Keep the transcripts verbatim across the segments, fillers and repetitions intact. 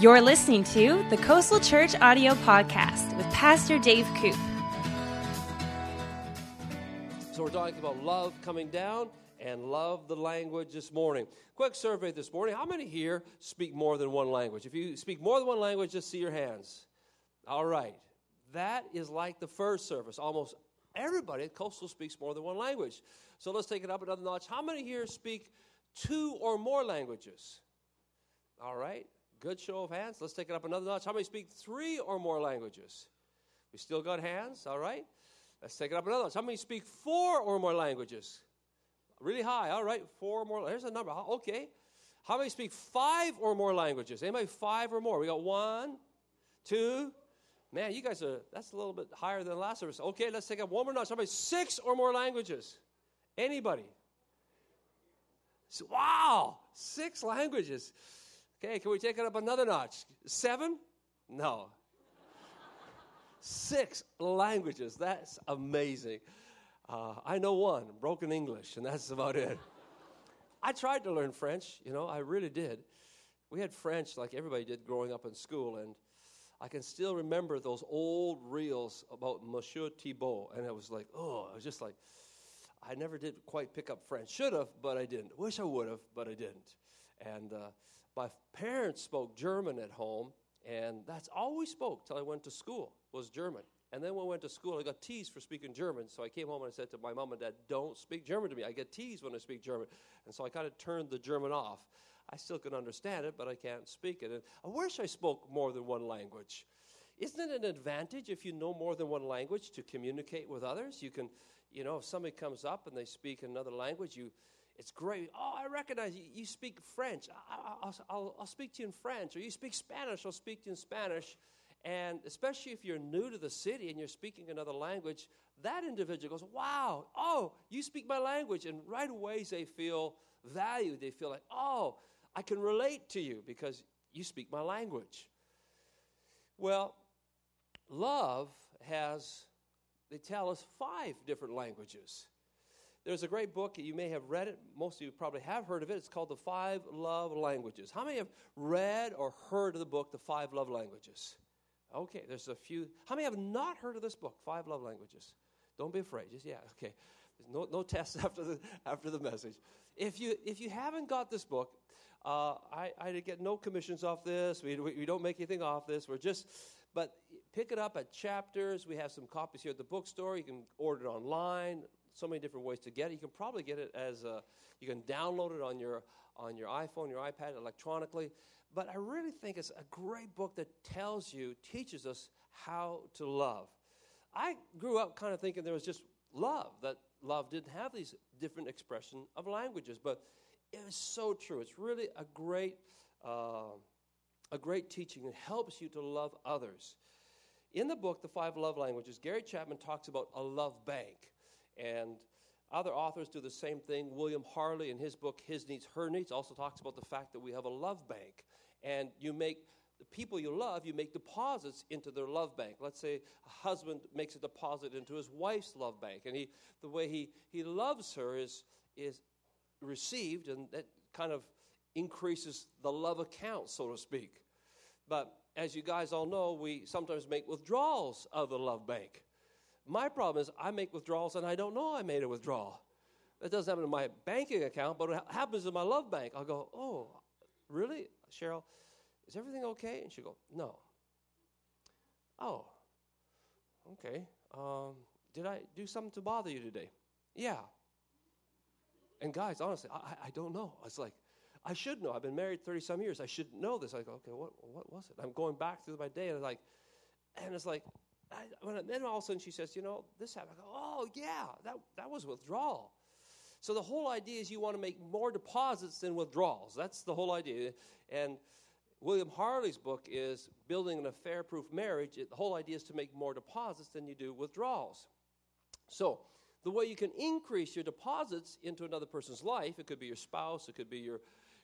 You're listening to the Coastal Church Audio Podcast with Pastor Dave Koop. So we're talking about love coming down and love the language this morning. Quick survey this morning. How many here speak more than one language? If you speak more than one language, just see your hands. All right. That is like the first service. Almost everybody at Coastal speaks more than one language. So let's take it up another notch. How many here speak two or more languages? All right. Good show of hands. Let's take it up another notch. How many speak three or more languages? We still got hands, all right. Let's take it up another notch. How many speak four or more languages? Really high, all right. Four or more. There's a number. Okay. How many speak five or more languages? Anybody five or more? We got one, two. Man, you guys are, that's a little bit higher than last service. Okay, let's take up one more notch. How many six or more languages? Anybody? Wow, six languages. Okay, can we take it up another notch? Seven? No. Six languages. That's amazing. Uh, I know one, broken English, and that's about it. I tried to learn French, you know, I really did. We had French like everybody did growing up in school, and I can still remember those old reels about Monsieur Thibault, and it was like, oh, I was just like, I never did quite pick up French. Should have, but I didn't. Wish I would have, but I didn't. And, uh, my parents spoke German at home, and that's all we spoke till I went to school was German. And then when I went to school, I got teased for speaking German. So I came home and I said to my mom and dad, don't speak German to me. I get teased when I speak German. And so I kind of turned the German off. I still can understand it, but I can't speak it. And I wish I spoke more than one language. Isn't it an advantage if you know more than one language to communicate with others? You can, you know, if somebody comes up and they speak another language, you... It's great. Oh, I recognize you, you speak French. I, I'll, I'll, I'll speak to you in French. Or you speak Spanish. I'll speak to you in Spanish. And especially if you're new to the city and you're speaking another language, that individual goes, wow, oh, you speak my language. And right away they feel valued. They feel like, oh, I can relate to you because you speak my language. Well, love has, they tell us, five different languages. There's a great book, you may have read it, most of you probably have heard of it, it's called The Five Love Languages. How many have read or heard of the book, The Five Love Languages? Okay, there's a few. How many have not heard of this book, Five Love Languages? Don't be afraid, just, yeah, okay. There's no no tests after the after the message. If you if you haven't got this book, uh, I, I get no commissions off this, we, we, we don't make anything off this, we're just, but pick it up at Chapters, we have some copies here at the bookstore, you can order it online. So many different ways to get it. You can probably get it as a, you can download it on your on your iPhone, your iPad, electronically. But I really think it's a great book that tells you, teaches us how to love. I grew up kind of thinking there was just love, that love didn't have these different expression of languages. But it is so true. It's really a great, uh, a great teaching. It helps you to love others. In the book, The Five Love Languages, Gary Chapman talks about a love bank. And other authors do the same thing. William Harley, in his book, His Needs, Her Needs, also talks about the fact that we have a love bank. And you make, the people you love, you make deposits into their love bank. Let's say a husband makes a deposit into his wife's love bank. And he, the way he, he loves her is, is received, and that kind of increases the love account, so to speak. But as you guys all know, we sometimes make withdrawals of the love bank. My problem is I make withdrawals, and I don't know I made a withdrawal. That doesn't happen in my banking account, but it happens in my love bank. I'll go, oh, really, Cheryl? Is everything okay? And she'll go, no. Oh, okay. Um, did I do something to bother you today? Yeah. And guys, honestly, I, I don't know. It's like, I should know. I've been married thirty-some years. I should know this. I go, okay, what, what was it? I'm going back through my day, and it's like, and it's like, I, when, then all of a sudden she says, you know, this happened. I go, oh, yeah, that, that was withdrawal. So the whole idea is you want to make more deposits than withdrawals. That's the whole idea. And William Harley's book is Building an Affair-Proof Marriage. It, the whole idea is to make more deposits than you do withdrawals. So the way you can increase your deposits into another person's life, it could be your spouse, it could be your,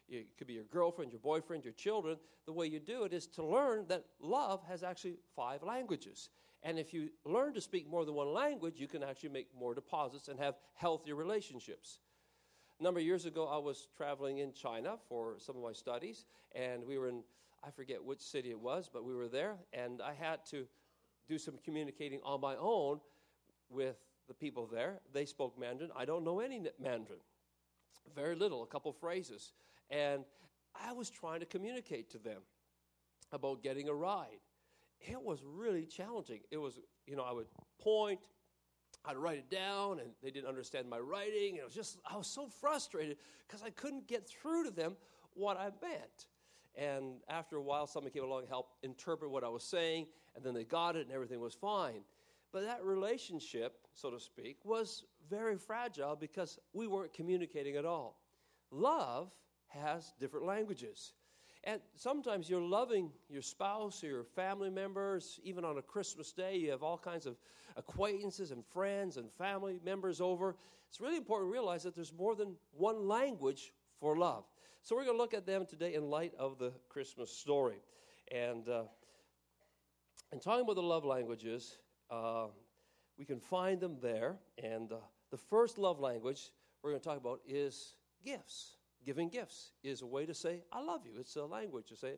it could be your girlfriend, your boyfriend, your children. The way you do it is to learn that love has actually five languages. And if you learn to speak more than one language, you can actually make more deposits and have healthier relationships. A number of years ago, I was traveling in China for some of my studies, and we were in, I forget which city it was, but we were there, and I had to do some communicating on my own with the people there. They spoke Mandarin. I don't know any Mandarin, very little, a couple phrases, and I was trying to communicate to them about getting a ride. It was really challenging. It was, you know, I would point, I'd write it down, and they didn't understand my writing. It was just, I was so frustrated because I couldn't get through to them what I meant. And after a while, somebody came along and helped interpret what I was saying, and then they got it, and everything was fine. But that relationship, so to speak, was very fragile because we weren't communicating at all. Love has different languages. And sometimes you're loving your spouse or your family members. Even on a Christmas day, you have all kinds of acquaintances and friends and family members over. It's really important to realize that there's more than one language for love. So we're going to look at them today in light of the Christmas story. And uh, in talking about the love languages, uh, we can find them there. And uh, the first love language we're going to talk about is gifts. Giving gifts is a way to say, I love you. It's a language to say,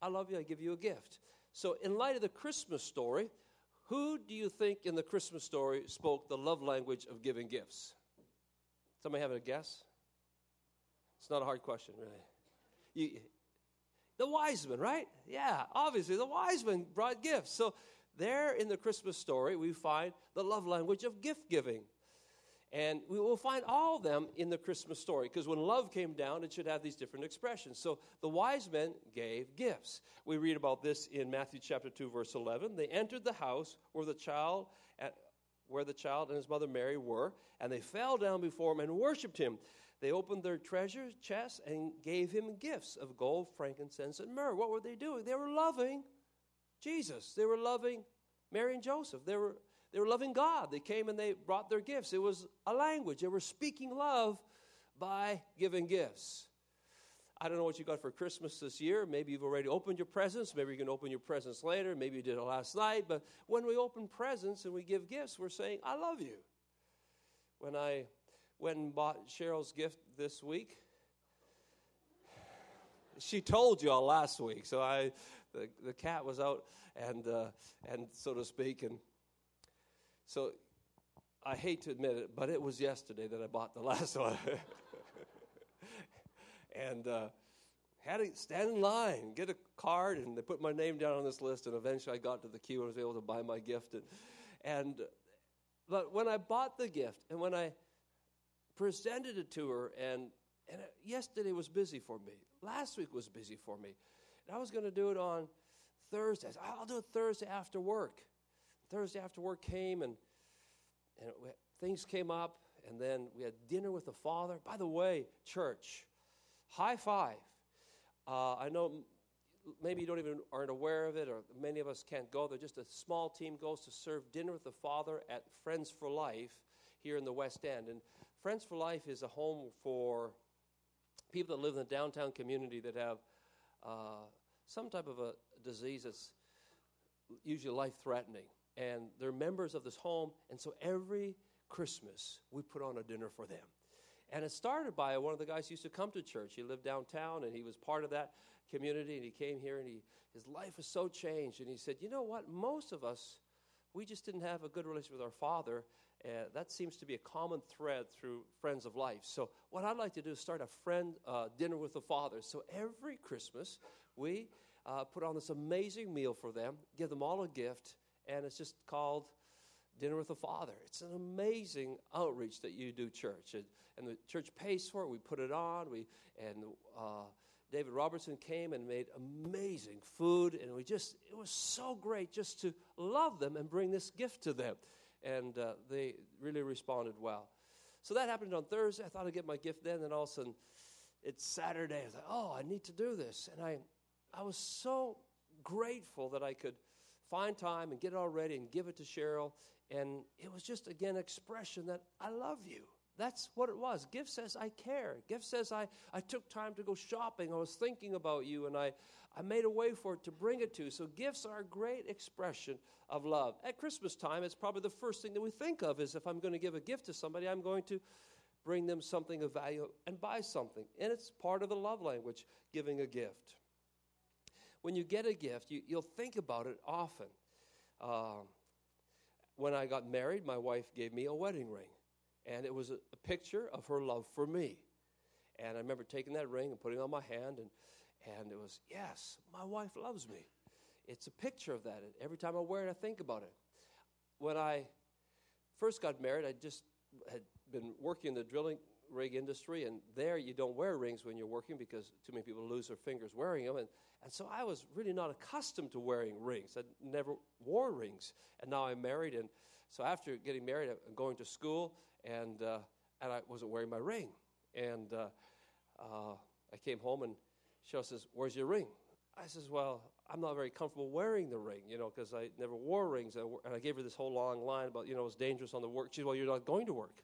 I love you, I give you a gift. So in light of the Christmas story, who do you think in the Christmas story spoke the love language of giving gifts? Somebody have a guess? It's not a hard question, really. You, the wise men, right? Yeah, obviously the wise men brought gifts. So there in the Christmas story, we find the love language of gift giving. And we will find all of them in the Christmas story, because when love came down, it should have these different expressions. So the wise men gave gifts. We read about this in Matthew chapter two, verse eleven. They entered the house where the child at, where the child and his mother Mary were, and they fell down before him and worshipped him. They opened their treasure chests and gave him gifts of gold, frankincense, and myrrh. What were they doing? They were loving Jesus. They were loving Mary and Joseph. They were They were loving God. They came and they brought their gifts. It was a language. They were speaking love by giving gifts. I don't know what you got for Christmas this year. Maybe you've already opened your presents. Maybe you can open your presents later. Maybe you did it last night. But when we open presents and we give gifts, we're saying, I love you. When I went and bought Cheryl's gift this week, she told you all last week. So I, the, the cat was out and, uh, and so to speak, and so I hate to admit it, but it was yesterday that I bought the last one. and uh, had to stand in line, get a card, and they put my name down on this list, and eventually I got to the queue and was able to buy my gift. And, and But when I bought the gift and when I presented it to her, and, and it, yesterday was busy for me. Last week was busy for me. And I was going to do it on Thursday. I said, I'll do it Thursday after work. Thursday after work came, and, and it, things came up, and then we had dinner with the Father. By the way, church, high five. Uh, I know maybe you don't even aren't aware of it, or many of us can't go there. Just a small team goes to serve dinner with the Father at Friends for Life here in the West End. And Friends for Life is a home for people that live in the downtown community that have uh, some type of a disease that's usually life-threatening. And they're members of this home, and so every Christmas we put on a dinner for them. And it started by one of the guys who used to come to church. He lived downtown, and he was part of that community, and he came here, and he, his life was so changed. And he said, you know what, most of us, we just didn't have a good relationship with our Father. Uh, that seems to be a common thread through Friends of Life. So what I'd like to do is start a friend uh, dinner with the Father. So every Christmas we uh, put on this amazing meal for them, give them all a gift, and it's just called Dinner with the Father. It's an amazing outreach that you do, church. And, and the church pays for it. We put it on. We And uh, David Robertson came and made amazing food. And we just, it was so great just to love them and bring this gift to them. And uh, they really responded well. So that happened on Thursday. I thought I'd get my gift then. And all of a sudden, it's Saturday. I was like, oh, I need to do this. And I, I was so grateful that I could find time and get it all ready and give it to Cheryl. And it was just, again, expression that I love you. That's what it was. Gift says I care. Gift says I, I took time to go shopping. I was thinking about you, and I, I made a way for it to bring it to you. So gifts are a great expression of love. At Christmas time, it's probably the first thing that we think of is if I'm going to give a gift to somebody, I'm going to bring them something of value, and buy something. And it's part of the love language, giving a gift. When you get a gift, you, you'll think about it often. Uh, when I got married, my wife gave me a wedding ring. And it was a, a picture of her love for me. And I remember taking that ring and putting it on my hand. And, and it was, yes, my wife loves me. It's a picture of that. And every time I wear it, I think about it. When I first got married, I just had been working in the drilling rig industry, and there you don't wear rings when you're working because too many people lose their fingers wearing them. And, and so I was really not accustomed to wearing rings. I never wore rings, and now I'm married. And so after getting married, I'm going to school, and uh, and I wasn't wearing my ring. And uh, uh, I came home, and Cheryl says, "Where's your ring?" I says, "Well, I'm not very comfortable wearing the ring, you know, because I never wore rings." And I gave her this whole long line about, you know, it's dangerous on the work. She said, "Well, you're not going to work.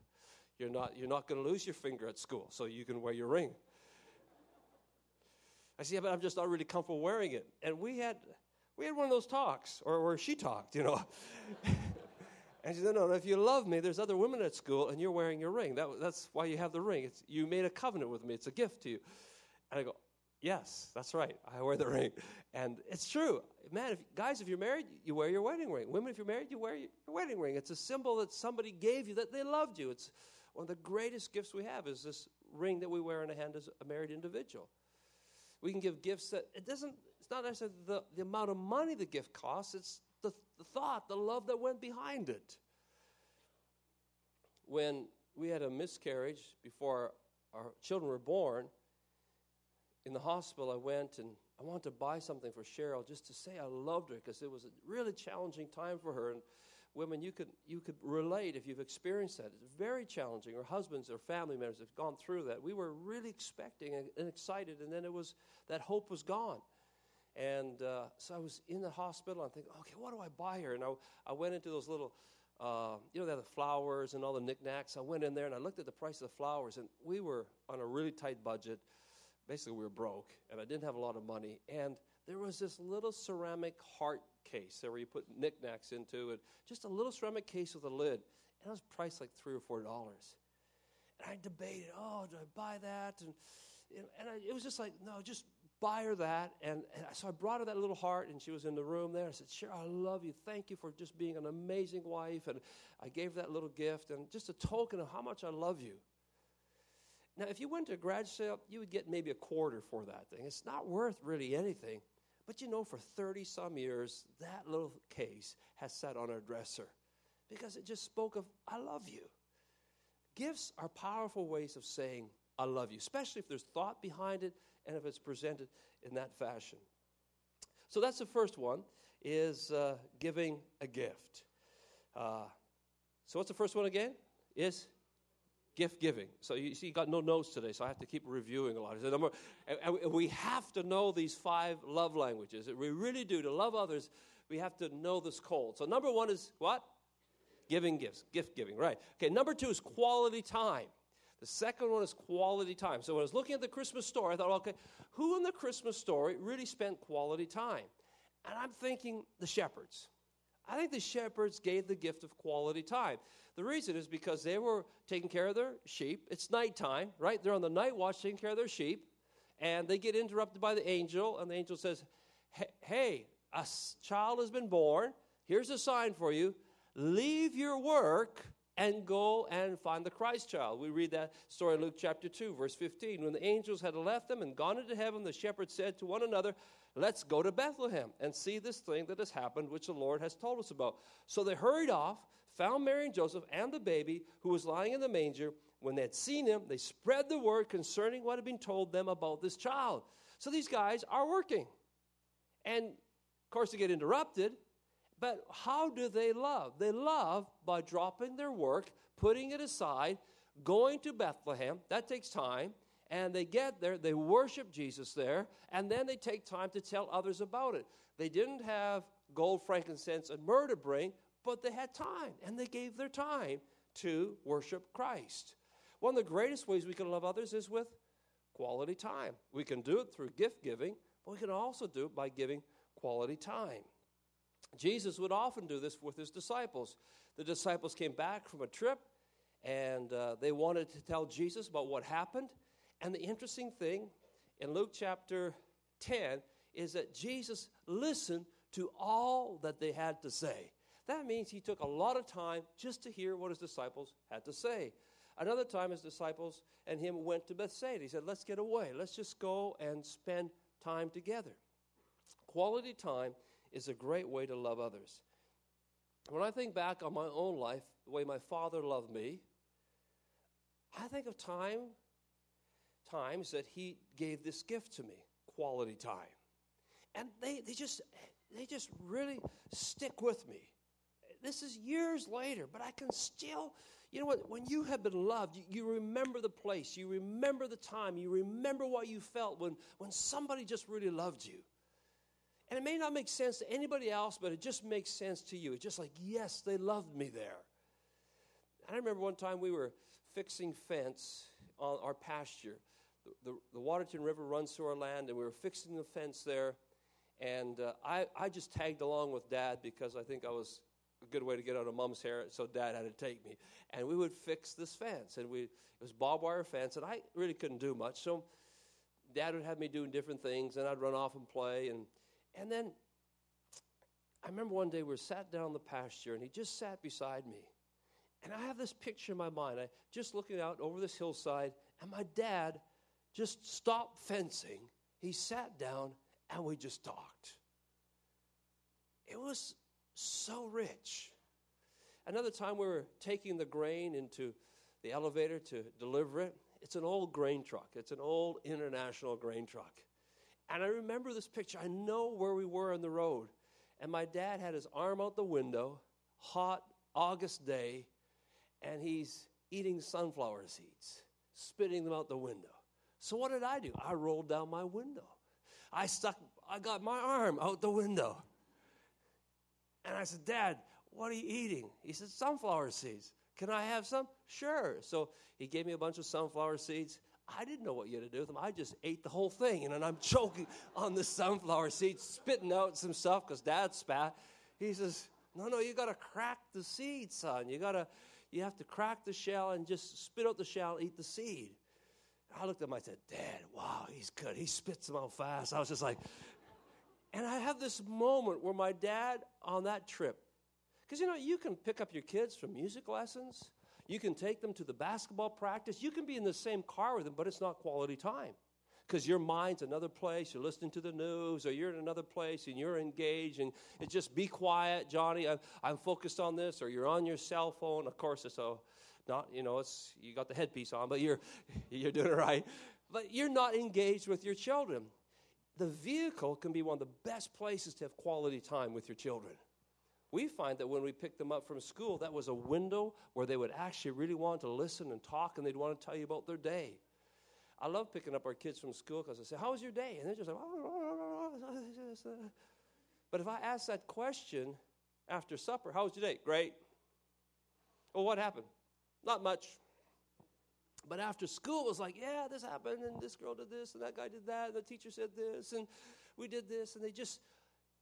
You're not you're not going to lose your finger at school, so you can wear your ring." I said, "Yeah, but I'm just not really comfortable wearing it." And we had we had one of those talks, or where she talked, you know. And she said, "No, no, if you love me, there's other women at school, and you're wearing your ring. That, that's why you have the ring. It's, you made a covenant with me. It's a gift to you." And I go, "Yes, that's right. I wear the ring." And it's true. Man, if, guys, if you're married, you wear your wedding ring. Women, if you're married, you wear your wedding ring. It's a symbol that somebody gave you, that they loved you. It's one of the greatest gifts we have is this ring that we wear in a hand as a married individual. We can give gifts that it doesn't, it's not necessarily the, the amount of money the gift costs. It's the, the thought, the love that went behind it. When we had a miscarriage before our, our children were born, in the hospital, I went, and I wanted to buy something for Cheryl just to say I loved her, because it was a really challenging time for her. And women, you could you could relate if you've experienced that. It's very challenging. Her husbands or family members have gone through that. We were really expecting and, and excited, and then it was that hope was gone. And uh, so I was in the hospital. I'm thinking, okay, what do I buy her? And I, I went into those little, uh, you know, they have the flowers and all the knickknacks. I went in there, and I looked at the price of the flowers, and we were on a really tight budget. Basically, we were broke, and I didn't have a lot of money. And there was this little ceramic heart case there where you put knickknacks into it, just a little ceramic case with a lid. And it was priced like three or four dollars. And I debated, oh, do I buy that? And and I, it was just like, no, just buy her that. And, and so I brought her that little heart, and she was in the room there. I said, "Sure, I love you. Thank you for just being an amazing wife." And I gave her that little gift, and just a token of how much I love you. Now, if you went to a garage sale, you would get maybe a quarter for that thing. It's not worth really anything. But, you know, for thirty-some years, that little case has sat on our dresser because it just spoke of, I love you. Gifts are powerful ways of saying, I love you, especially if there's thought behind it and if it's presented in that fashion. So that's the first one, is uh, giving a gift. Uh, so what's the first one again? Is gift giving. So you see, you got no notes today, so I have to keep reviewing a lot. We have to know these five love languages. We really do. To love others, we have to know this cold. So number one is what? Giving gifts. Gift giving, right. Okay, number two is quality time. The second one is quality time. So when I was looking at the Christmas story, I thought, okay, who in the Christmas story really spent quality time? And I'm thinking the shepherds. I think the shepherds gave the gift of quality time. The reason is because they were taking care of their sheep. It's nighttime, right? They're on the night watch taking care of their sheep. And they get interrupted by the angel. And the angel says, hey, a child has been born. Here's a sign for you. Leave your work and go and find the Christ child. We read that story in Luke chapter two, verse fifteen. When the angels had left them and gone into heaven, the shepherds said to one another, let's go to Bethlehem and see this thing that has happened, which the Lord has told us about. So they hurried off, found Mary and Joseph and the baby who was lying in the manger. When they had seen him, they spread the word concerning what had been told them about this child. So these guys are working. And, of course, they get interrupted. But how do they love? They love by dropping their work, putting it aside, going to Bethlehem. That takes time. And they get there, they worship Jesus there, and then they take time to tell others about it. They didn't have gold, frankincense, and myrrh to bring, but they had time, and they gave their time to worship Christ. One of the greatest ways we can love others is with quality time. We can do it through gift giving, but we can also do it by giving quality time. Jesus would often do this with his disciples. The disciples came back from a trip, and uh, they wanted to tell Jesus about what happened. And the interesting thing in Luke chapter ten is that Jesus listened to all that they had to say. That means he took a lot of time just to hear what his disciples had to say. Another time his disciples and him went to Bethsaida. He said, let's get away. Let's just go and spend time together. Quality time is a great way to love others. When I think back on my own life, the way my father loved me, I think of time, times that he gave this gift to me, quality time. And they, they just they just really stick with me. This is years later, but I can still, you know what, when you have been loved, you, you remember the place, you remember the time, you remember what you felt when, when somebody just really loved you. And it may not make sense to anybody else, but it just makes sense to you. It's just like, yes, they loved me there. And I remember one time we were fixing fence on our pasture. The, the, the Waterton River runs through our land, and we were fixing the fence there. And uh, I, I just tagged along with Dad because I think I was a good way to get out of Mom's hair, so Dad had to take me. And we would fix this fence. And we it was barbed wire fence, and I really couldn't do much. So Dad would have me doing different things, and I'd run off and play. And And then I remember one day we were sat down in the pasture, and he just sat beside me. And I have this picture in my mind. I just looking out over this hillside, and my dad just stopped fencing. He sat down, and we just talked. It was so rich. Another time we were taking the grain into the elevator to deliver it. It's an old grain truck. It's an old International grain truck. And I remember this picture. I know where we were on the road. And my dad had his arm out the window, hot August day, and he's eating sunflower seeds, spitting them out the window. So what did I do? I rolled down my window. I stuck, I got my arm out the window. And I said, Dad, what are you eating? He said, sunflower seeds. Can I have some? Sure. So he gave me a bunch of sunflower seeds. I didn't know what you had to do with them. I just ate the whole thing, and then I'm choking on the sunflower seeds, spitting out some stuff because Dad spat. He says, "No, no, you got to crack the seed, son. You got to, you have to crack the shell and just spit out the shell, eat the seed." And I looked at him. I said, "Dad, wow, he's good. He spits them out fast." I was just like, and I have this moment where my dad on that trip, because you know you can pick up your kids from music lessons. You can take them to the basketball practice. You can be in the same car with them, but it's not quality time because your mind's another place. You're listening to the news or you're in another place and you're engaged. And it's just be quiet, Johnny. I'm, I'm focused on this, or you're on your cell phone. Of course, it's a, not, you know, it's you got the headpiece on, but you're you're doing it right. But you're not engaged with your children. The vehicle can be one of the best places to have quality time with your children. We find that when we picked them up from school, that was a window where they would actually really want to listen and talk, and they'd want to tell you about their day. I love picking up our kids from school because I say, how was your day? And they're just like, but if I ask that question after supper, how was your day? Great. Well, what happened? Not much. But after school, it was like, yeah, this happened, and this girl did this, and that guy did that, and the teacher said this, and we did this, and they just...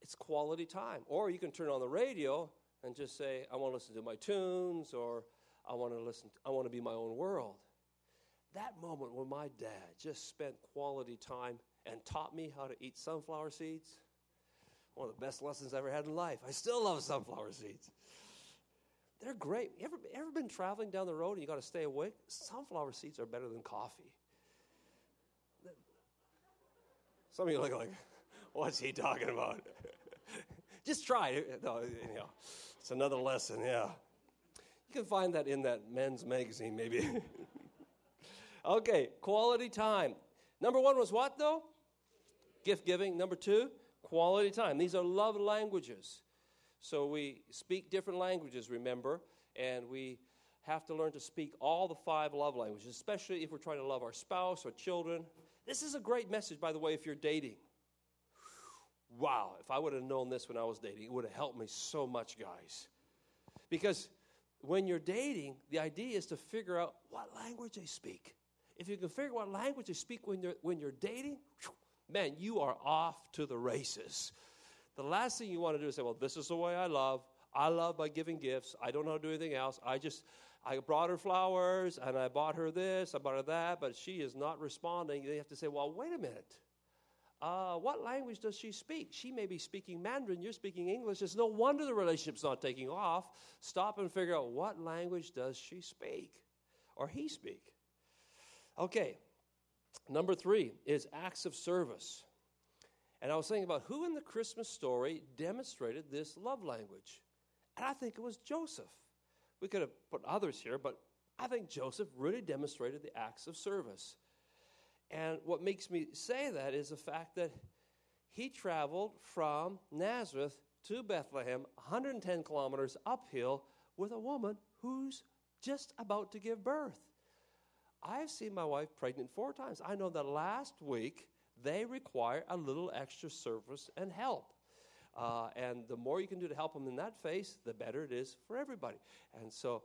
It's quality time. Or you can turn on the radio and just say, I want to listen to my tunes, or I want to listen, to, I want to be my own world. That moment when my dad just spent quality time and taught me how to eat sunflower seeds, one of the best lessons I ever had in life. I still love sunflower seeds. They're great. You ever, ever been traveling down the road and you got to stay awake? Sunflower seeds are better than coffee. Some of you look like... What's he talking about? Just try it. No, you know, it's another lesson, yeah. You can find that in that men's magazine, maybe. Okay, quality time. Number one was what, though? Gift giving. Number two, quality time. These are love languages. So we speak different languages, remember, and we have to learn to speak all the five love languages, especially if we're trying to love our spouse or children. This is a great message, by the way, if you're dating. Wow, if I would have known this when I was dating, it would have helped me so much, guys. Because when you're dating, the idea is to figure out what language they speak. If you can figure out what language they speak when you're, when you're dating, man, you are off to the races. The last thing you want to do is say, well, this is the way I love. I love by giving gifts. I don't know how to do anything else. I just, I brought her flowers, and I bought her this, I bought her that, but she is not responding. They have to say, well, wait a minute. Uh, what language does she speak? She may be speaking Mandarin. You're speaking English. It's no wonder the relationship's not taking off. Stop and figure out, what language does she speak or he speak? Okay, number three is acts of service. And I was thinking about who in the Christmas story demonstrated this love language. And I think it was Joseph. We could have put others here, but I think Joseph really demonstrated the acts of service. And what makes me say that is the fact that he traveled from Nazareth to Bethlehem, one hundred ten kilometers uphill, with a woman who's just about to give birth. I've seen my wife pregnant four times. I know that last week they require a little extra service and help. Uh, and the more you can do to help them in that phase, the better it is for everybody. And so...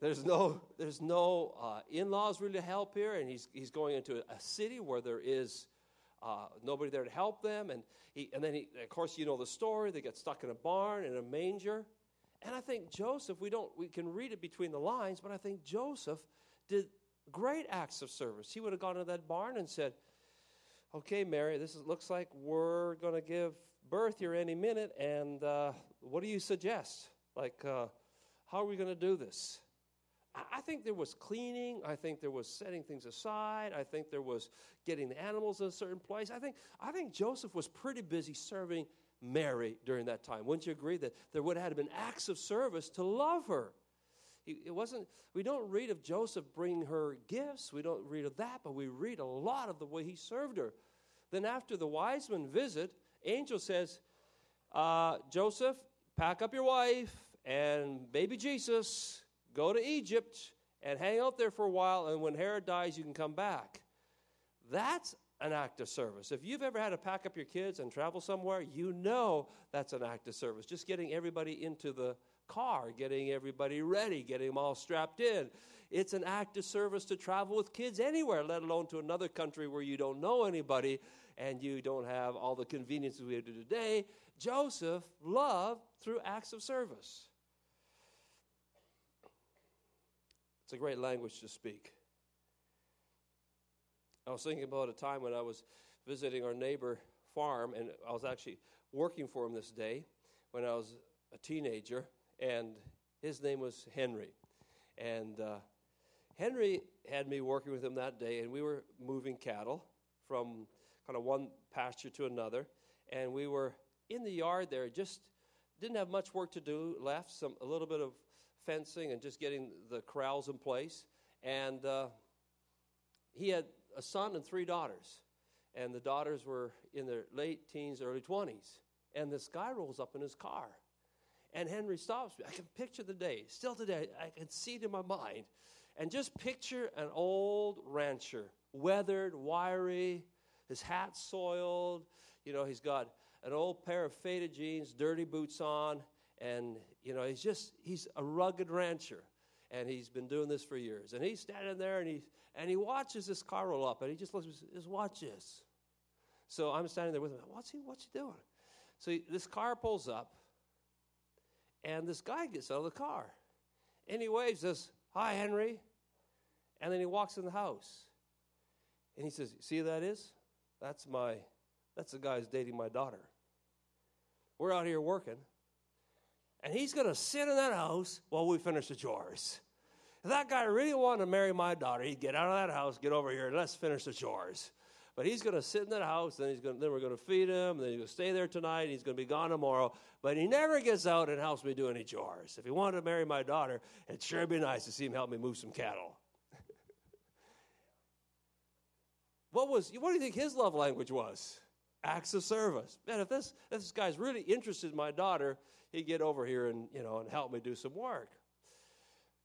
There's no, there's no uh, in-laws really to help here, and he's he's going into a city where there is uh, nobody there to help them, and he and then he, of course you know the story. They get stuck in a barn in a manger, and I think Joseph. We don't we can read it between the lines, but I think Joseph did great acts of service. He would have gone to that barn and said, "Okay, Mary, this is, looks like we're going to give birth here any minute, and uh, what do you suggest? Like, uh, how are we going to do this?" I think there was cleaning. I think there was setting things aside. I think there was getting the animals in a certain place. I think I think Joseph was pretty busy serving Mary during that time. Wouldn't you agree that there would have been acts of service to love her? It wasn't. We don't read of Joseph bringing her gifts. We don't read of that, but we read a lot of the way he served her. Then after the wise men visit, angel says, uh, Joseph, pack up your wife and baby Jesus. Go to Egypt and hang out there for a while, and when Herod dies, you can come back. That's an act of service. If you've ever had to pack up your kids and travel somewhere, you know that's an act of service. Just getting everybody into the car, getting everybody ready, getting them all strapped in. It's an act of service to travel with kids anywhere, let alone to another country where you don't know anybody and you don't have all the conveniences we have today. Joseph loved through acts of service. It's a great language to speak. I was thinking about a time when I was visiting our neighbor farm, and I was actually working for him this day when I was a teenager, and his name was Henry. And uh, Henry had me working with him that day, and we were moving cattle from kind of one pasture to another, and we were in the yard there, just didn't have much work to do left, some a little bit of fencing and just getting the corrals in place, and uh, he had a son and three daughters, and the daughters were in their late teens, early twenties, and this guy rolls up in his car, and Henry stops me. I can picture the day, still today, I can see it in my mind, and just picture an old rancher, weathered, wiry, his hat soiled, you know, he's got an old pair of faded jeans, dirty boots on, and, you know, he's just, he's a rugged rancher, and he's been doing this for years. And he's standing there, and he and he watches this car roll up, and he just looks, just watch this. So I'm standing there with him, what's he, what's he doing? So he, this car pulls up, and this guy gets out of the car, and he waves, says, hi, Henry, and then he walks in the house. And he says, see who that is? That's my, that's the guy who's dating my daughter. We're out here working. And he's going to sit in that house while we finish the chores. If that guy really wanted to marry my daughter, he'd get out of that house, get over here, and let's finish the chores. But he's going to sit in that house, and he's gonna, then we're going to feed him, and then he's going to stay there tonight, and he's going to be gone tomorrow. But he never gets out and helps me do any chores. If he wanted to marry my daughter, it'd sure be nice to see him help me move some cattle. What was? What do you think his love language was? Acts of service. Man, if this, if this guy's really interested in my daughter, he'd get over here and, you know, and help me do some work.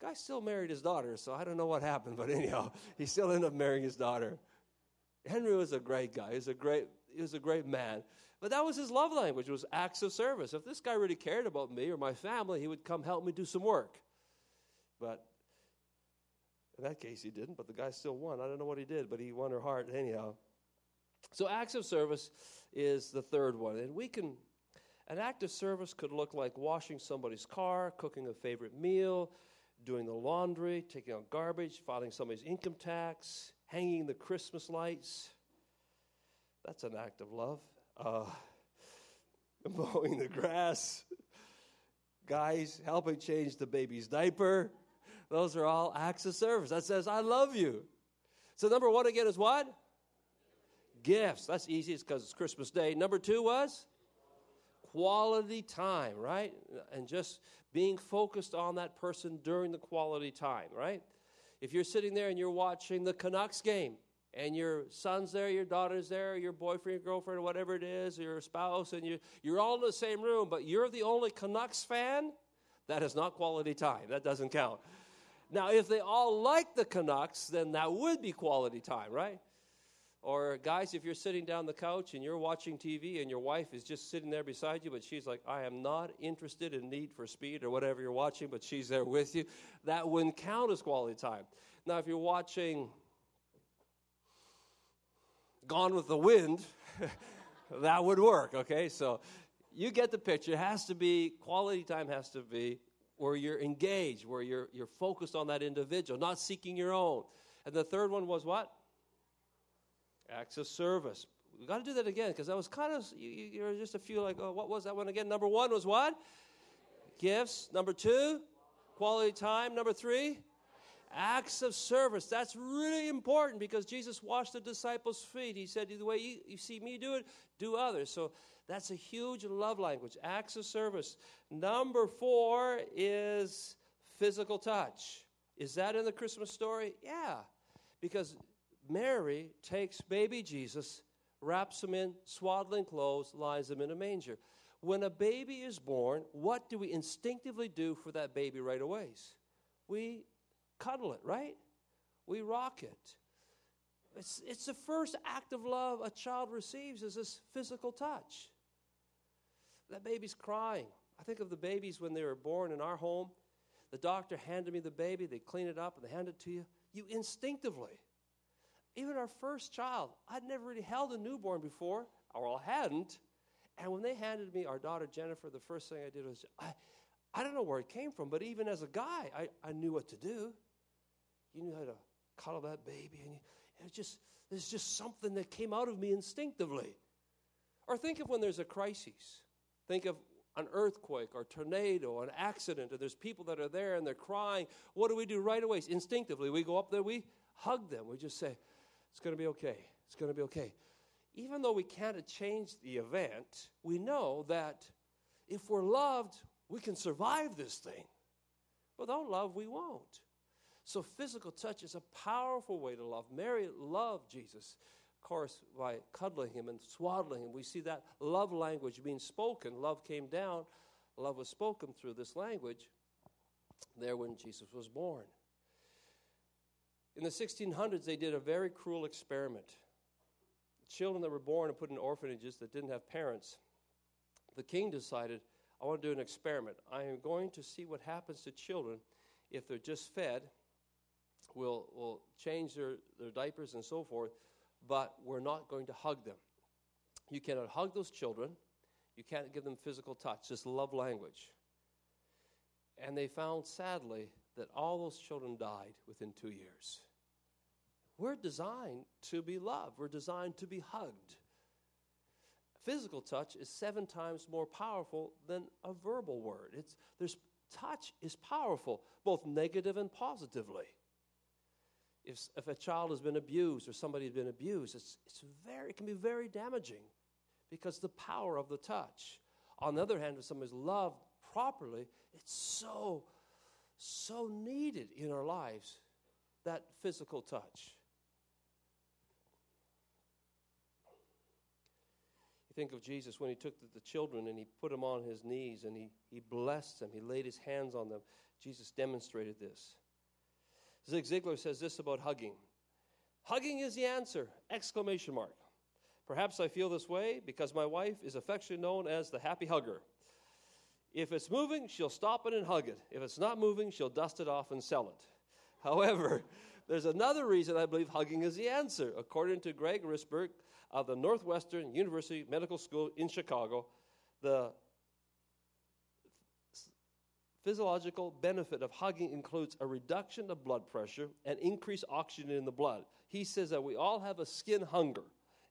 Guy still married his daughter, so I don't know what happened, but anyhow, he still ended up marrying his daughter. Henry was a great guy. He was a great, he was a great man. But that was his love language, was acts of service. If this guy really cared about me or my family, he would come help me do some work. But in that case, he didn't, but the guy still won. I don't know what he did, but he won her heart anyhow. So acts of service is the third one. And we can An act of service could look like washing somebody's car, cooking a favorite meal, doing the laundry, taking out garbage, filing somebody's income tax, hanging the Christmas lights. That's an act of love. Uh, mowing the grass. Guys, helping change the baby's diaper. Those are all acts of service. That says, I love you. So number one again is what? Gifts. That's easy. It's because it's Christmas Day. Number two was? Quality time, right? And just being focused on that person during the quality time, right? If you're sitting there and you're watching the Canucks game, and your son's there, your daughter's there, your boyfriend, your girlfriend, whatever it is, your spouse, and you, you're all in the same room, but you're the only Canucks fan, that is not quality time. That doesn't count. Now, if they all like the Canucks, then that would be quality time, right? Or, guys, if you're sitting down the couch and you're watching T V and your wife is just sitting there beside you, but she's like, I am not interested in Need for Speed or whatever you're watching, but she's there with you, that wouldn't count as quality time. Now, if you're watching Gone with the Wind, that would work, okay? So you get the picture. It has to be, quality time has to be where you're engaged, where you're you're focused on that individual, not seeking your own. And the third one was what? Acts of service. We've got to do that again, because that was kind of, you, you were just a few like, oh, what was that one again? Number one was what? Gifts. Number two, quality time. Number three, acts of service. That's really important because Jesus washed the disciples' feet. He said, the way you, you see me do it, do others. So that's a huge love language, acts of service. Number four is physical touch. Is that in the Christmas story? Yeah, because Mary takes baby Jesus, wraps him in swaddling clothes, lies him in a manger. When a baby is born, what do we instinctively do for that baby right away? We cuddle it, right? We rock it. It's, it's the first act of love a child receives is this physical touch. That baby's crying. I think of the babies when they were born in our home. The doctor handed me the baby. They clean it up and they hand it to you. You instinctively. Even our first child, I'd never really held a newborn before, or I hadn't. And when they handed me our daughter Jennifer, the first thing I did was, I, I don't know where it came from, but even as a guy, I, I knew what to do. You knew how to cuddle that baby, and you, it was just there's just something that came out of me instinctively. Or think of when there's a crisis. Think of an earthquake or tornado, an accident, and there's people that are there and they're crying. What do we do right away? Instinctively, we go up there, we hug them, we just say, it's going to be okay. It's going to be okay. Even though we can't change the event, we know that if we're loved, we can survive this thing. Without love, we won't. So physical touch is a powerful way to love. Mary loved Jesus, of course, by cuddling him and swaddling him. We see that love language being spoken. Love came down. Love was spoken through this language there when Jesus was born. In the sixteen hundreds, they did a very cruel experiment. Children that were born and put in orphanages that didn't have parents, the king decided, I want to do an experiment. I am going to see what happens to children if they're just fed. We'll, we'll change their, their diapers and so forth, but we're not going to hug them. You cannot hug those children. You can't give them physical touch, just love language. And they found, sadly, that all those children died within two years. We're designed to be loved. We're designed to be hugged. Physical touch is seven times more powerful than a verbal word. It's, there's, touch is powerful, both negative and positively. If, if a child has been abused or somebody has been abused, it's, it's very, it can be very damaging because the power of the touch. On the other hand, if somebody's loved properly, it's so, so needed in our lives, that physical touch. Think of Jesus when he took the, the children and he put them on his knees and he, he blessed them. He laid his hands on them. Jesus demonstrated this. Zig Ziglar says this about hugging. Hugging is the answer, exclamation mark. Perhaps I feel this way because my wife is affectionately known as the happy hugger. If it's moving, she'll stop it and hug it. If it's not moving, she'll dust it off and sell it. However, there's another reason I believe hugging is the answer. According to Greg Risberg, of the Northwestern University Medical School in Chicago, the physiological benefit of hugging includes a reduction of blood pressure and increased oxygen in the blood. He says that we all have a skin hunger,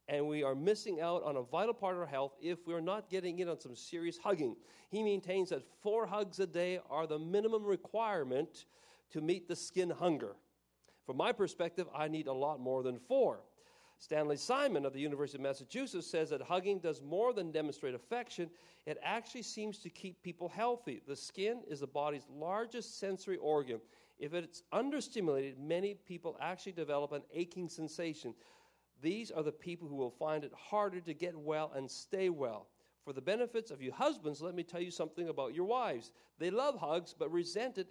and we are missing out on a vital part of our health if we're not getting in on some serious hugging. He maintains that four hugs a day are the minimum requirement to meet the skin hunger. From my perspective, I need a lot more than four. Stanley Simon of the University of Massachusetts says that hugging does more than demonstrate affection. It actually seems to keep people healthy. The skin is the body's largest sensory organ. If it's understimulated, many people actually develop an aching sensation. These are the people who will find it harder to get well and stay well. For the benefits of you husbands, let me tell you something about your wives. They love hugs but resent it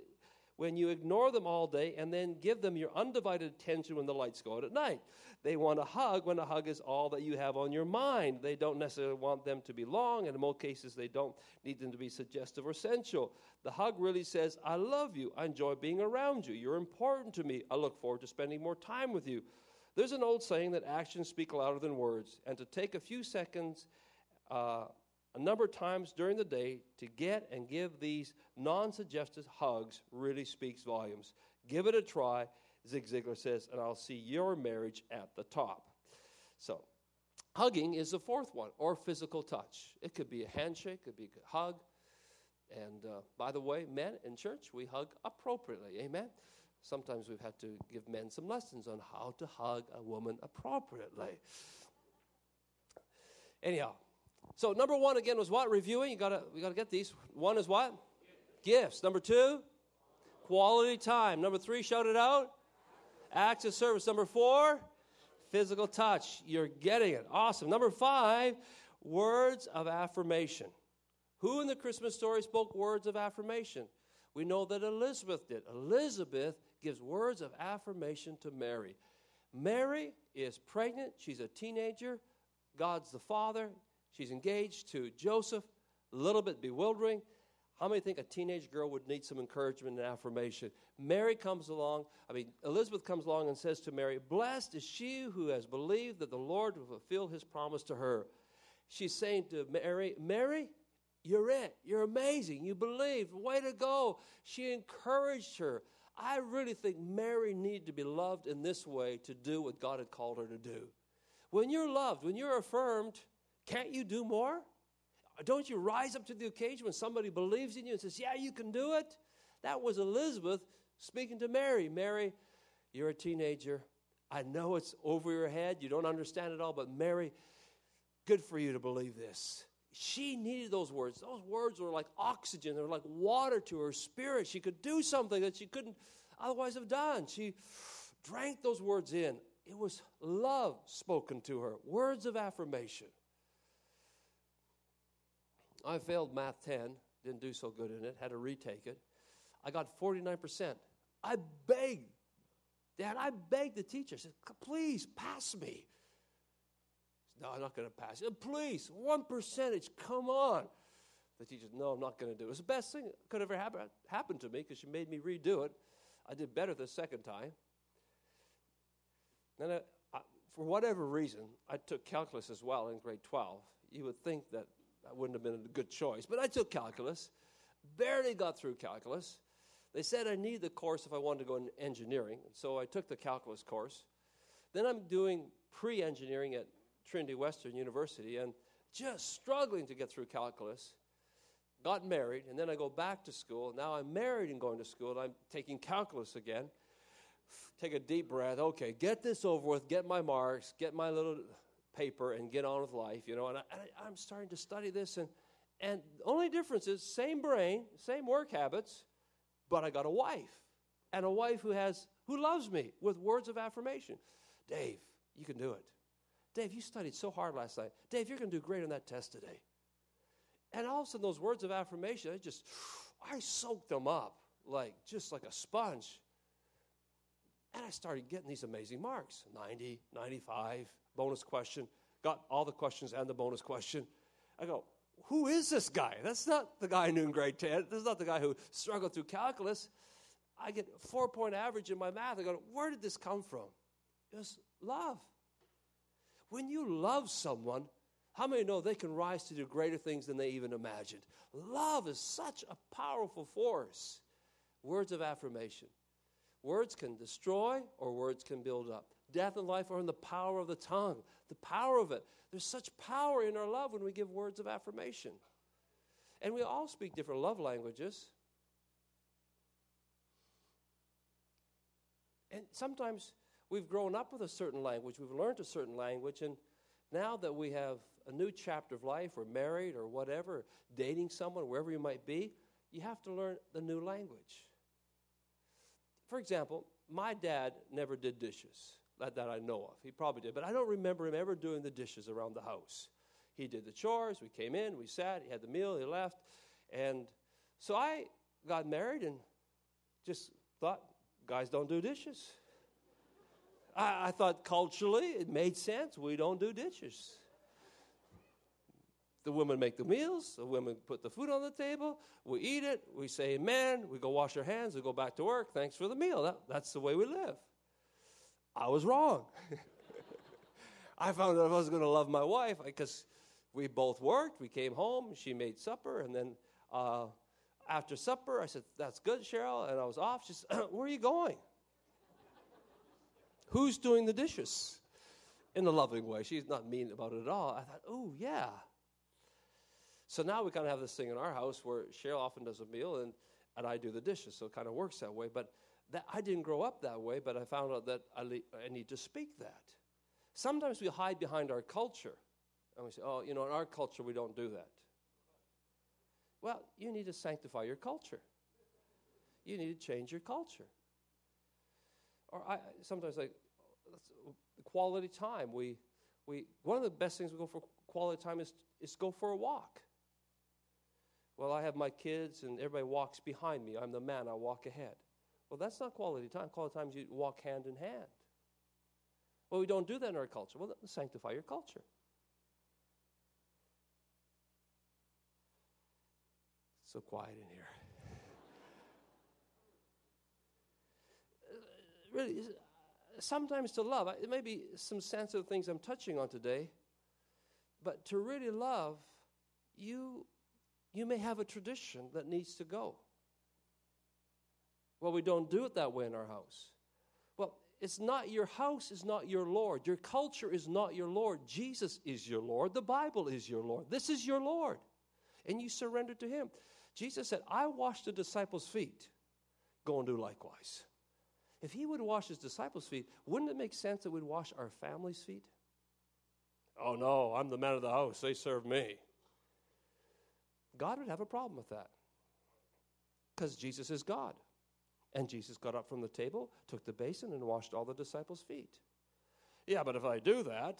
when you ignore them all day and then give them your undivided attention when the lights go out at night. They want a hug when a hug is all that you have on your mind. They don't necessarily want them to be long, and in most cases they don't need them to be suggestive or sensual. The hug really says, I love you, I enjoy being around you, you're important to me, I look forward to spending more time with you. There's an old saying that actions speak louder than words, and to take a few seconds uh, a number of times during the day to get and give these non-suggestive hugs really speaks volumes. Give it a try, Zig Ziglar says, and I'll see your marriage at the top. So, hugging is the fourth one, or physical touch. It could be a handshake, it could be a hug. And uh, by the way, men in church, we hug appropriately, amen? Sometimes we've had to give men some lessons on how to hug a woman appropriately. Anyhow. So number one again was what? Reviewing. You gotta we gotta get these. One is what? Gifts. Gifts. Number two, quality time. Number three, shout it out. Acts of service. Number four, physical touch. You're getting it. Awesome. Number five, words of affirmation. Who in the Christmas story spoke words of affirmation? We know that Elizabeth did. Elizabeth gives words of affirmation to Mary. Mary is pregnant, she's a teenager, God's the Father. She's engaged to Joseph, a little bit bewildering. How many think a teenage girl would need some encouragement and affirmation? Mary comes along, I mean, Elizabeth comes along and says to Mary, blessed is she who has believed that the Lord will fulfill his promise to her. She's saying to Mary, Mary, you're it. You're amazing. You believed. Way to go. She encouraged her. I really think Mary needed to be loved in this way to do what God had called her to do. When you're loved, when you're affirmed, can't you do more? Don't you rise up to the occasion when somebody believes in you and says, yeah, you can do it? That was Elizabeth speaking to Mary. Mary, you're a teenager. I know it's over your head. You don't understand it all, but Mary, good for you to believe this. She needed those words. Those words were like oxygen. They were like water to her spirit. She could do something that she couldn't otherwise have done. She drank those words in. It was love spoken to her, words of affirmation. I failed Math ten, didn't do so good in it, had to retake it. I got forty-nine percent. I begged, Dad, I begged the teacher. I said, please, pass me. Said, no, I'm not going to pass. Said, please, one percentage, come on. The teacher said, no, I'm not going to do it. It was the best thing that could ever happen, happened to me because she made me redo it. I did better the second time. Then I, I, for whatever reason, I took calculus as well in grade twelve. You would think that that wouldn't have been a good choice, but I took calculus, barely got through calculus. They said I needed the course if I wanted to go into engineering, and so I took the calculus course. Then I'm doing pre-engineering at Trinity Western University and just struggling to get through calculus. Got married, and then I go back to school. Now I'm married and going to school, and I'm taking calculus again. Take a deep breath. Okay, get this over with, get my marks, get my little paper and get on with life, you know, and, I, and I, I'm starting to study this, and and the only difference is same brain, same work habits, but I got a wife, and a wife who has, who loves me with words of affirmation. Dave, you can do it. Dave, you studied so hard last night. Dave, you're going to do great on that test today. And all of a sudden, those words of affirmation, I just, I soaked them up, like, just like a sponge, and I started getting these amazing marks, ninety, ninety-five, bonus question, got all the questions and the bonus question. I go, who is this guy? That's not the guy I knew in grade ten. This is not the guy who struggled through calculus. I get a four-point average in my math. I go, where did this come from? It was love. When you love someone, How many know they can rise to do greater things than they even imagined? Love is such a powerful force. Words of affirmation. Words can destroy or words can build up. Death and life are in the power of the tongue, the power of it. There's such power in our love when we give words of affirmation. And we all speak different love languages. And sometimes we've grown up with a certain language. We've learned a certain language. And now that we have a new chapter of life, or married or whatever, dating someone, wherever you might be, you have to learn the new language. For example, my dad never did dishes that, that I know of. He probably did, but I don't remember him ever doing the dishes around the house. He did the chores. We came in, we sat, he had the meal, he left. And so I got married and just thought, guys don't do dishes. I, I thought culturally it made sense. We don't do dishes. The women make the meals. The women put the food on the table. We eat it. We say amen. We go wash our hands. We go back to work. Thanks for the meal. That, that's the way we live. I was wrong. I found out I wasn't going to love my wife because we both worked. We came home. She made supper. And then uh, after supper, I said, that's good, Cheryl. And I was off. She said, where are you going? Who's doing the dishes? In a loving way. She's not mean about it at all. I thought, oh, yeah. So now we kind of have this thing in our house where Cheryl often does a meal and, and I do the dishes, so it kind of works that way. But that, I didn't grow up that way, but I found out that I, le- I need to speak that. Sometimes we hide behind our culture, and we say, oh, you know, in our culture we don't do that. Well, you need to sanctify your culture. You need to change your culture. Or I sometimes like quality time. We, we one of the best things we go for quality time is, is go for a walk. Well, I have my kids, and everybody walks behind me. I'm the man. I walk ahead. Well, that's not quality time. Quality time is you walk hand in hand. Well, we don't do that in our culture. Well, sanctify your culture. It's so quiet in here. Really, sometimes to love, it may be some sensitive things I'm touching on today, but to really love, you you may have a tradition that needs to go. Well, we don't do it that way in our house. Well, it's not your house is not your Lord. Your culture is not your Lord. Jesus is your Lord. The Bible is your Lord. This is your Lord. And you surrender to him. Jesus said, I washed the disciples' feet. Go and do likewise. If he would wash his disciples' feet, wouldn't it make sense that we'd wash our family's feet? Oh, no, I'm the man of the house. They serve me. God would have a problem with that because Jesus is God. And Jesus got up from the table, took the basin, and washed all the disciples' feet. Yeah, but if I do that,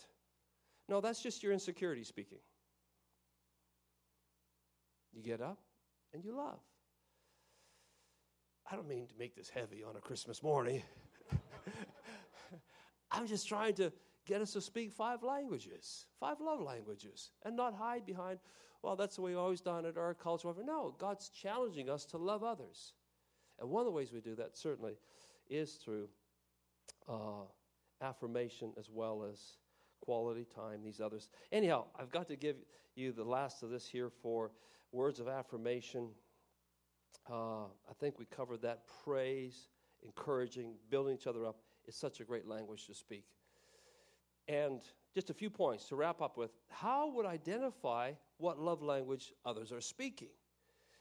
no, that's just your insecurity speaking. You get up and you love. I don't mean to make this heavy on a Christmas morning. I'm just trying to get us to speak five languages, five love languages, and not hide behind, well, that's the way we've always done it, our culture. No, God's challenging us to love others. And one of the ways we do that, certainly, is through uh, affirmation as well as quality time, these others. Anyhow, I've got to give you the last of this here for words of affirmation. Uh, I think we covered that. Praise, encouraging, building each other up is such a great language to speak. And just a few points to wrap up with. How would I identify what love language others are speaking?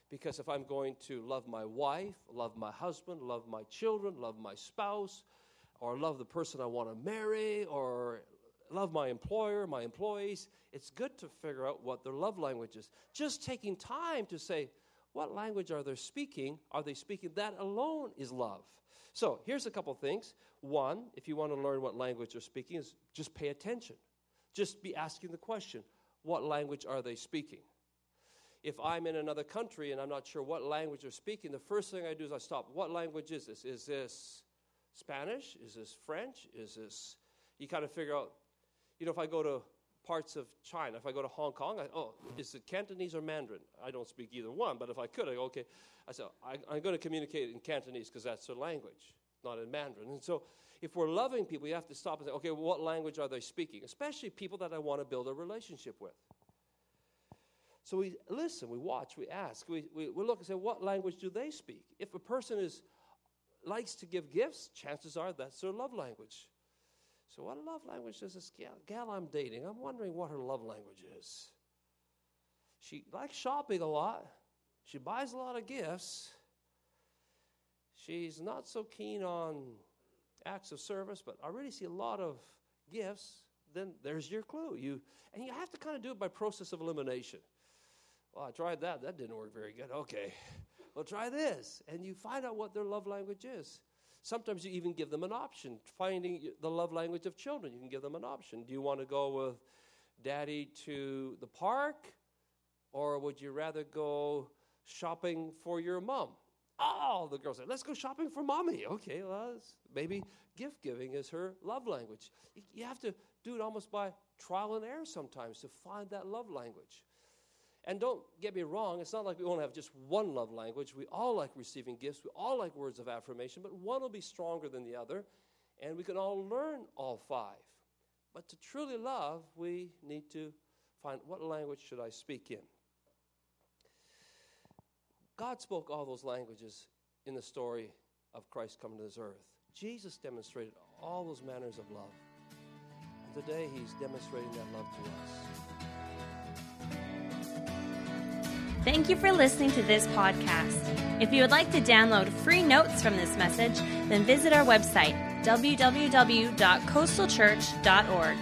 Because if I'm going to love my wife, love my husband, love my children, love my spouse, or love the person I want to marry, or love my employer, my employees, it's good to figure out what their love language is. Just taking time to say, what language are they speaking? Are they speaking? That alone is love. So here's a couple things. One, if you want to learn what language they're speaking, is just pay attention. Just be asking the question, what language are they speaking? If I'm in another country and I'm not sure what language they're speaking, the first thing I do is I stop. What language is this? Is this Spanish? Is this French? Is this? You kind of figure out, you know, if I go to parts of China. If I go to Hong Kong, I, oh, is it Cantonese or Mandarin? I don't speak either one, but if I could, I go, okay. I said, I, I'm going to communicate in Cantonese because that's their language, not in Mandarin. And so if we're loving people, you have to stop and say, okay, well, what language are they speaking? Especially people that I want to build a relationship with. So we listen, we watch, we ask, we, we, we look and say, what language do they speak? If a person is likes to give gifts, chances are that's their love language. So what love language does this gal, gal I'm dating? I'm wondering what her love language is. She likes shopping a lot. She buys a lot of gifts. She's not so keen on acts of service, but I really see a lot of gifts. Then there's your clue. You and you have to kind of do it by process of elimination. Well, I tried that. That didn't work very good. Okay. Well, try this. And you find out what their love language is. Sometimes you even give them an option. Finding the love language of children, you can give them an option. Do you want to go with daddy to the park, or would you rather go shopping for your mom? Oh, the girl said, let's go shopping for mommy. Okay, well, maybe gift giving is her love language. You have to do it almost by trial and error sometimes to find that love language. And don't get me wrong, it's not like we only have just one love language. We all like receiving gifts. We all like words of affirmation, but one will be stronger than the other, and we can all learn all five. But to truly love, we need to find what language should I speak in. God spoke all those languages in the story of Christ coming to this earth. Jesus demonstrated all those manners of love. And today, he's demonstrating that love to us. Thank you for listening to this podcast. If you would like to download free notes from this message, then visit our website, w w w dot coastal church dot org.